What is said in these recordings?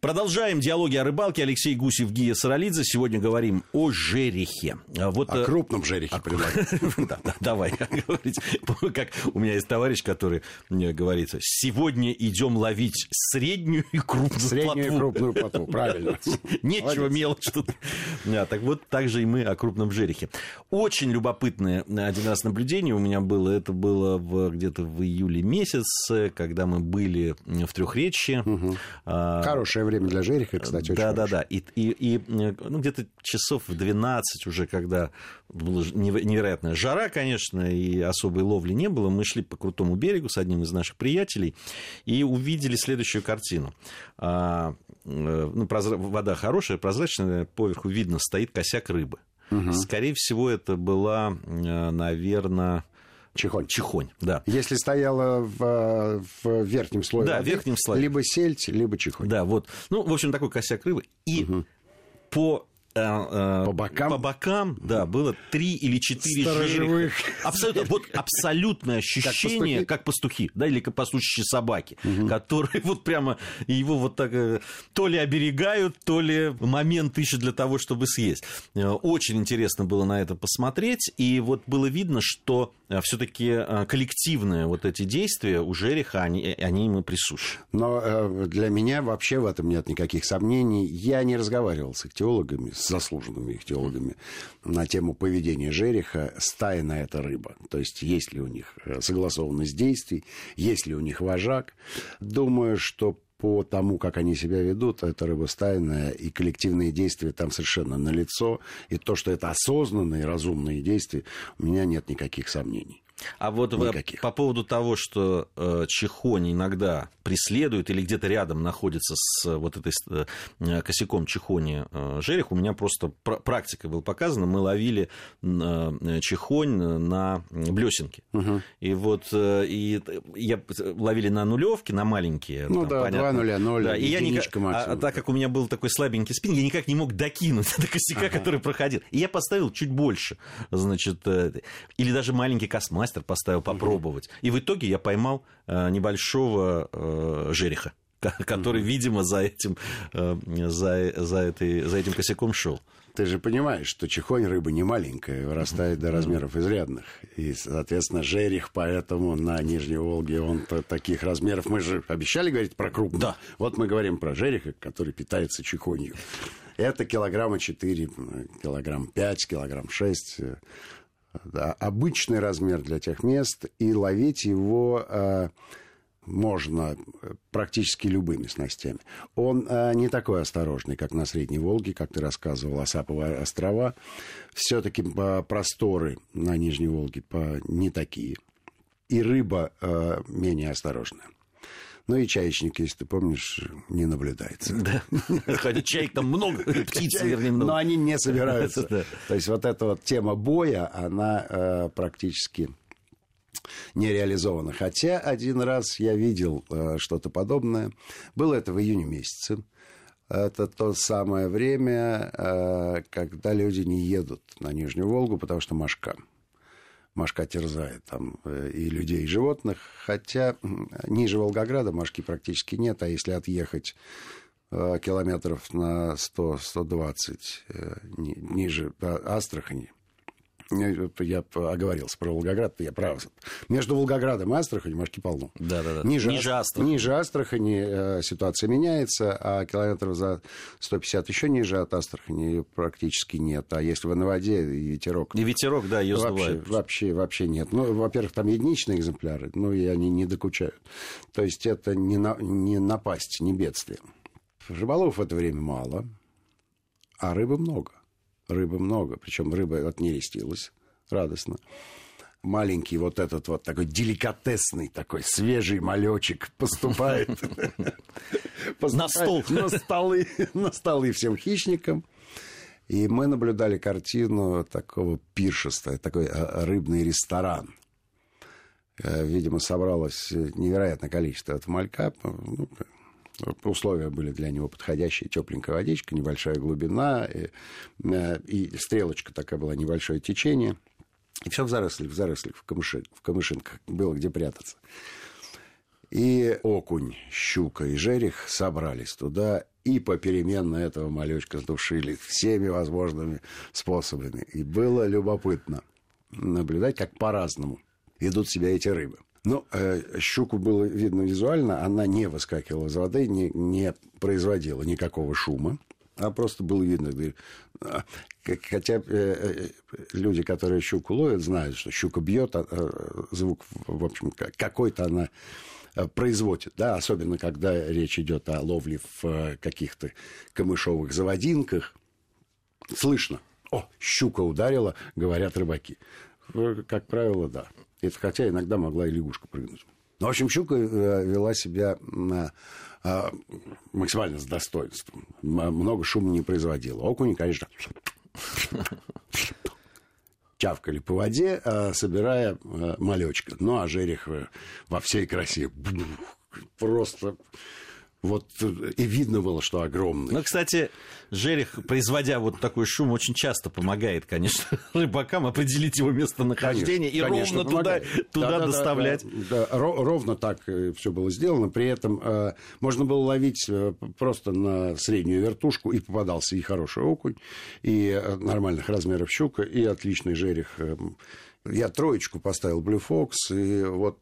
Продолжаем диалоги о рыбалке. Алексей Гусев, Гия Саралидзе. Сегодня говорим о жерехе. Вот, о крупном жерехе. Давай говорить. Как у меня есть товарищ, который говорит: сегодня идем ловить среднюю и крупную плотву. Среднюю и крупную плотву, правильно. Нечего мелочь тут. Так вот, так же и мы о крупном жерехе. Очень любопытное один раз наблюдение у меня было. Это было где-то в июле месяце, когда мы были в Трёхречье. Хорошее время для жереха, кстати, очень. Да. И где-то часов в 12 уже, когда была невероятная жара, конечно, и особой ловли не было, мы шли по крутому берегу с одним из наших приятелей и увидели следующую картину. Вода хорошая, прозрачная, поверху видно, стоит косяк рыбы. Угу. Скорее всего, это была, наверное... Чихонь, да. Если стояла в верхнем слое, да, верхнем слое, либо сельдь, либо чихонь. Да, вот. В общем, такой косяк рыбы. И по бокам да, было 3 или 4 сторожевых жереха. Абсолютное ощущение, как пастухи, да, или как пастушьи собаки, которые вот прямо его вот так то ли оберегают, то ли момент ищут для того, чтобы съесть. Очень интересно было на это посмотреть, и вот было видно, что все-таки коллективные вот эти действия у жереха, они ему присущи. Но для меня вообще в этом нет никаких сомнений. Я не разговаривал с ихтиологами, с заслуженными ихтиологами на тему поведения жереха, стайная это рыба. То есть, есть ли у них согласованность действий, есть ли у них вожак. Думаю, что по тому, как они себя ведут, это рыба стайная, и коллективные действия там совершенно налицо. И то, что это осознанные, разумные действия, у меня нет никаких сомнений. А вот по поводу того, что чихонь иногда преследует или где-то рядом находится с вот этой косяком чихони жерех, у меня просто практика была показана. Мы ловили чихонь на блесенке. Угу. И вот ловили на нулевки, на маленькие. Понятно. 2-0-0, да, единичка максимум. Так как у меня был такой слабенький спиннинг, я никак не мог докинуть до косяка, который проходил. И я поставил чуть больше, или даже маленький космастер поставил попробовать. И в итоге я поймал небольшого жереха, который, видимо, за этим косяком шел. Ты же понимаешь, что чихонь рыба не маленькая, вырастает до размеров изрядных. И, соответственно, жерех, поэтому на Нижней Волге он таких размеров. Мы же обещали говорить про крупный. Да. Вот мы говорим про жереха, который питается чихонью. Это 4 килограмма, 5 килограмм, 6 килограмм. Да, обычный размер для тех мест, и ловить его можно практически любыми снастями. Он не такой осторожный, как на Средней Волге, как ты рассказывал, о Саповой острова. Все-таки просторы на Нижней Волге не такие. И рыба менее осторожная. И чаечник, если ты помнишь, не наблюдается. Да. Хотя чаек там много, птиц, вернее, много. Но они не собираются. То есть, эта тема боя, она практически не реализована. Хотя один раз я видел что-то подобное. Было это в июне месяце. Это то самое время, когда люди не едут на Нижнюю Волгу, потому что мошка. Мошка терзает там и людей, и животных, хотя ниже Волгограда мошки практически нет, а если отъехать километров на 100-120 ниже Астрахани, я оговорился про Волгоград, я прав. Между Волгоградом и Астраханью мошки полно. Да. Ниже Астрахани ситуация меняется, а километров за 150 еще ниже от Астрахани практически нет. А если вы на воде, и ветерок... И ветерок, да, ее сдувает. Вообще нет. Во-первых, там единичные экземпляры, и они не докучают. То есть, это не напасть, не бедствие. Рыболов в это время мало, а рыбы много. Причем рыба отнерестилась радостно. Маленький этот такой деликатесный, такой свежий малечик поступает на столы всем хищникам. И мы наблюдали картину такого пиршества, такой рыбный ресторан. Видимо, собралось невероятное количество этого малька. Условия были для него подходящие. Тепленькая водичка, небольшая глубина. И стрелочка такая была, небольшое течение. И все в зарослях, в камышинках. Было где прятаться. И окунь, щука и жерех собрались туда. И попеременно этого малючка сдушили всеми возможными способами. И было любопытно наблюдать, как по-разному ведут себя эти рыбы. Ну, щуку было видно визуально, она не выскакивала из воды, не производила никакого шума. А просто было видно, хотя люди, которые щуку ловят, знают, что щука бьет, звук, в общем, какой-то она производит, да, особенно когда речь идет о ловле в каких-то камышовых заводинках. Слышно, о, щука ударила, говорят рыбаки. Как правило, да. Это хотя иногда могла и лягушка прыгнуть. Но, в общем, щука вела себя максимально с достоинством. Много шума не производила. Окуни, конечно, чавкали по воде, собирая малечка. Ну, а жерех во всей красе. Просто вот и видно было, что огромный. Ну, кстати, жерех, производя вот такой шум, очень часто помогает, конечно, рыбакам определить его местонахождение, конечно, и конечно, ровно туда доставлять. Да, ровно так все было сделано. При этом можно было ловить просто на среднюю вертушку, и попадался и хороший окунь, и нормальных размеров щука, и отличный жерех. Я троечку поставил Blue Fox, и вот...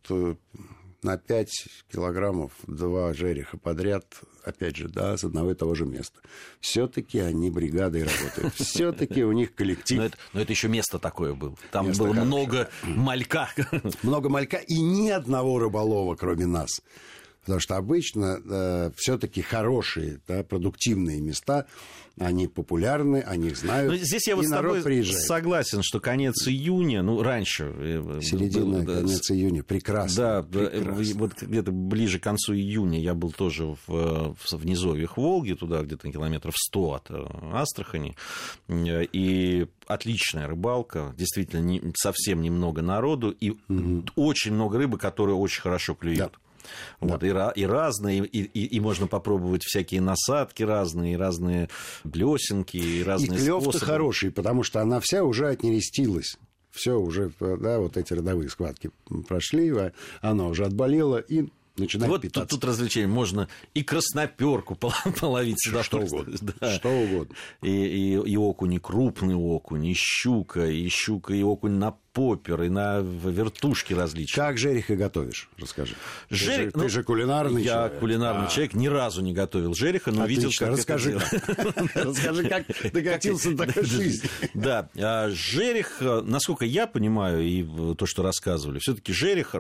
На 5 килограммов 2 жереха подряд, опять же, да, с одного и того же места. Все-таки они бригадой работают. Все-таки у них коллектив. Но это еще место такое было. Там место было хорошее. Много малька. Много малька и ни одного рыболова, кроме нас. Потому что обычно все-таки хорошие, да, продуктивные места, они популярны, они их знают. Но здесь я вот с тобой согласен, что конец июня, ну, раньше... Середина, конец июня, прекрасно. Да, прекрасно. Вот где-то ближе к концу июня я был тоже в низовьях Волги, туда где-то километров 100 от Астрахани, и... Отличная рыбалка, действительно, совсем немного народу, и очень много рыбы, которые очень хорошо клюют. Да. Вот, да. И разные, и можно попробовать всякие насадки разные, и разные блесенки, и разные способы. И клёв-то хороший, потому что она вся уже отнерестилась. Все уже, да, вот эти родовые схватки прошли, она уже отболела, и... Вот тут развлечение. Можно и красноперку половить сюда. Что угодно. Да. Что угодно. И окунь, и крупный окунь, и щука, и окунь на попер, и на вертушки различные. Как жереха готовишь? Расскажи. Ты же кулинарный человек. Я кулинарный человек. Ни разу не готовил жереха, но видел, как расскажи. Расскажи, как докатился до такой жизни. Да. Жерех, насколько я понимаю, и то, что рассказывали, все-таки жерех,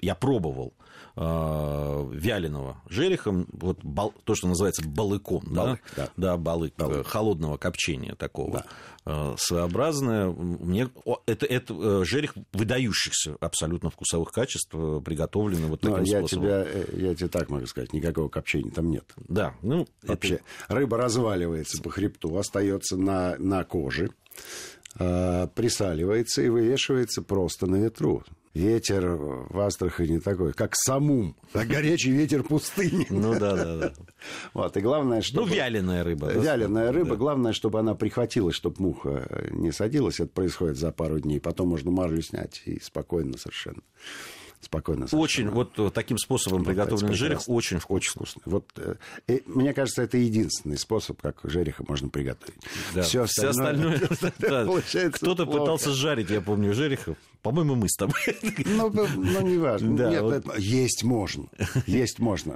я пробовал вяленого жереха, вот то, что называется балыком, балык. Холодного копчения такого, да. Своеобразное. Это жерех выдающихся абсолютно вкусовых качеств, приготовленный вот таким способом. Я тебе так могу сказать, никакого копчения там нет. Да, вообще рыба разваливается по хребту, остается на коже, присаливается и вывешивается просто на ветру. Ветер в Астрахани такой, как Самум, как горячий ветер пустыни. Да. Вот, и главное, чтобы... вяленая рыба. Вяленая рыба, да. Главное, чтобы она прихватилась, чтобы муха не садилась. Это происходит за пару дней. Потом можно марлю снять и спокойно совершенно. Очень, вот таким способом приготовленный жерех очень вкусный. Вот, мне кажется, это единственный способ, как жереха можно приготовить. Да. Все остальное получается кто-то плохо. Пытался жарить, я помню, жереха. По-моему, мы с тобой. Не важно. Да, нет, Есть можно,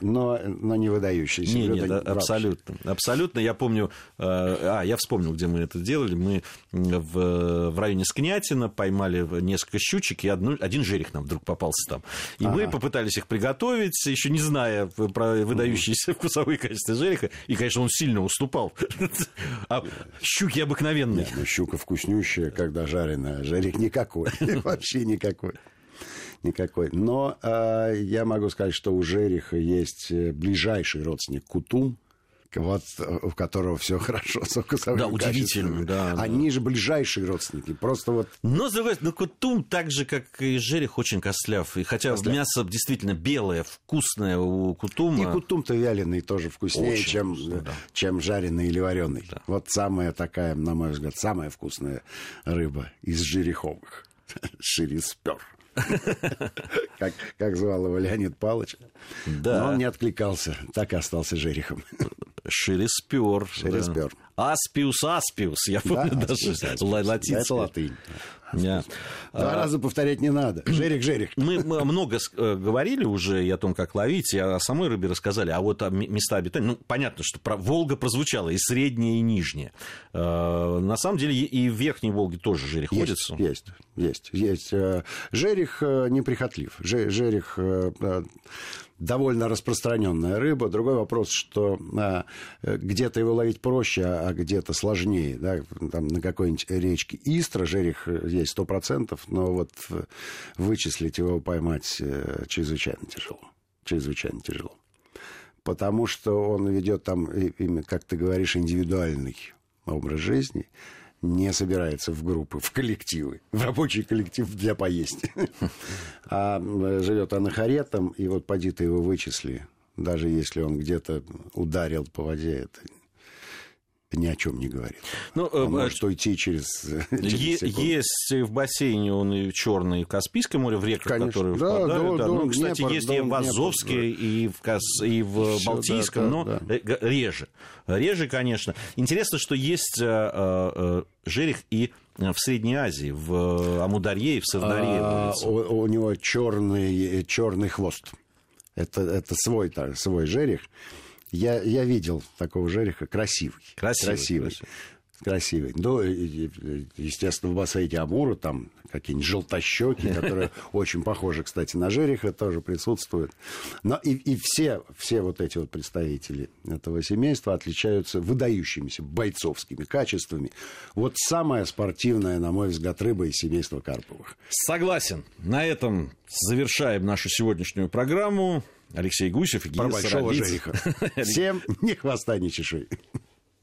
но не выдающиеся. Нет, абсолютно. Абсолютно. Я помню... я вспомнил, где мы это делали. Мы в районе Скнятина поймали несколько щучек, и один жерех нам вдруг попался там. И мы попытались их приготовить, еще не зная про выдающиеся вкусовые качества жереха. И, конечно, он сильно уступал. А щуки обыкновенные. Нет, щука вкуснющая, когда жареная. Жерех никакой. Вообще никакой. Но я могу сказать, что у жереха есть ближайший родственник кутун, вот у которого все хорошо с вкусовыми качествами. Да, они же ближайшие родственники, просто вот. Но кутун так же, как и жерех, очень костляв. И хотя мясо действительно белое, вкусное у кутума. И кутум-то вяленый тоже вкуснее, очень чем жареный или вареный. Да. Вот самая такая, на мой взгляд, самая вкусная рыба из жереховых. Шириспер. Как звал его Леонид Палыч. Да. Но он не откликался, так и остался жерехом. Шириспер. Шириспер. Да. Аспиус, аспиус. Я помню, да, даже латинский. Латынь. Yeah. Два раза повторять не надо. Жерех, жерех. Мы много говорили уже и о том, как ловить, и о самой рыбе рассказали. А вот о места обитания... Ну, понятно, что про Волга прозвучала, и средняя, и нижняя. На самом деле и в Верхней Волге тоже жерех водится. Есть. Жерех неприхотлив. Жерех довольно распространенная рыба. Другой вопрос, что где-то его ловить проще, а где-то сложнее. Да? Там на какой-нибудь речке Истра жерех есть 100%, но вот вычислить его, поймать чрезвычайно тяжело. Потому что он ведет там, как ты говоришь, индивидуальный образ жизни, не собирается в группы, в коллективы, в рабочий коллектив для поесть. А живет анахоретом, и вот поди ты его вычисли, даже если он где-то ударил по воде, это ни о чем не говорит. Ну, может уйти через есть в бассейне он и черный, и в Каспийском море, в реках, которые впадают. Да. Ну, кстати, есть и в Азовске, и в Балтийском, но реже. Реже, конечно. Интересно, что есть жерех и в Средней Азии, в Амударье и в Сырдарье. У него черный хвост. Это свой жерех. Я видел такого жереха, красивый. Ну, естественно, в бассейне Амура там какие-нибудь желтощеки, которые очень похожи, кстати, на жереха, тоже присутствуют. Но и все вот эти вот представители этого семейства отличаются выдающимися бойцовскими качествами. Вот самая спортивная, на мой взгляд, рыба из семейства карповых. Согласен. На этом завершаем нашу сегодняшнюю программу. Алексей Гусев и Гия Саралидзе. Про большого жереха. Всем ни хвоста, ни чешуи.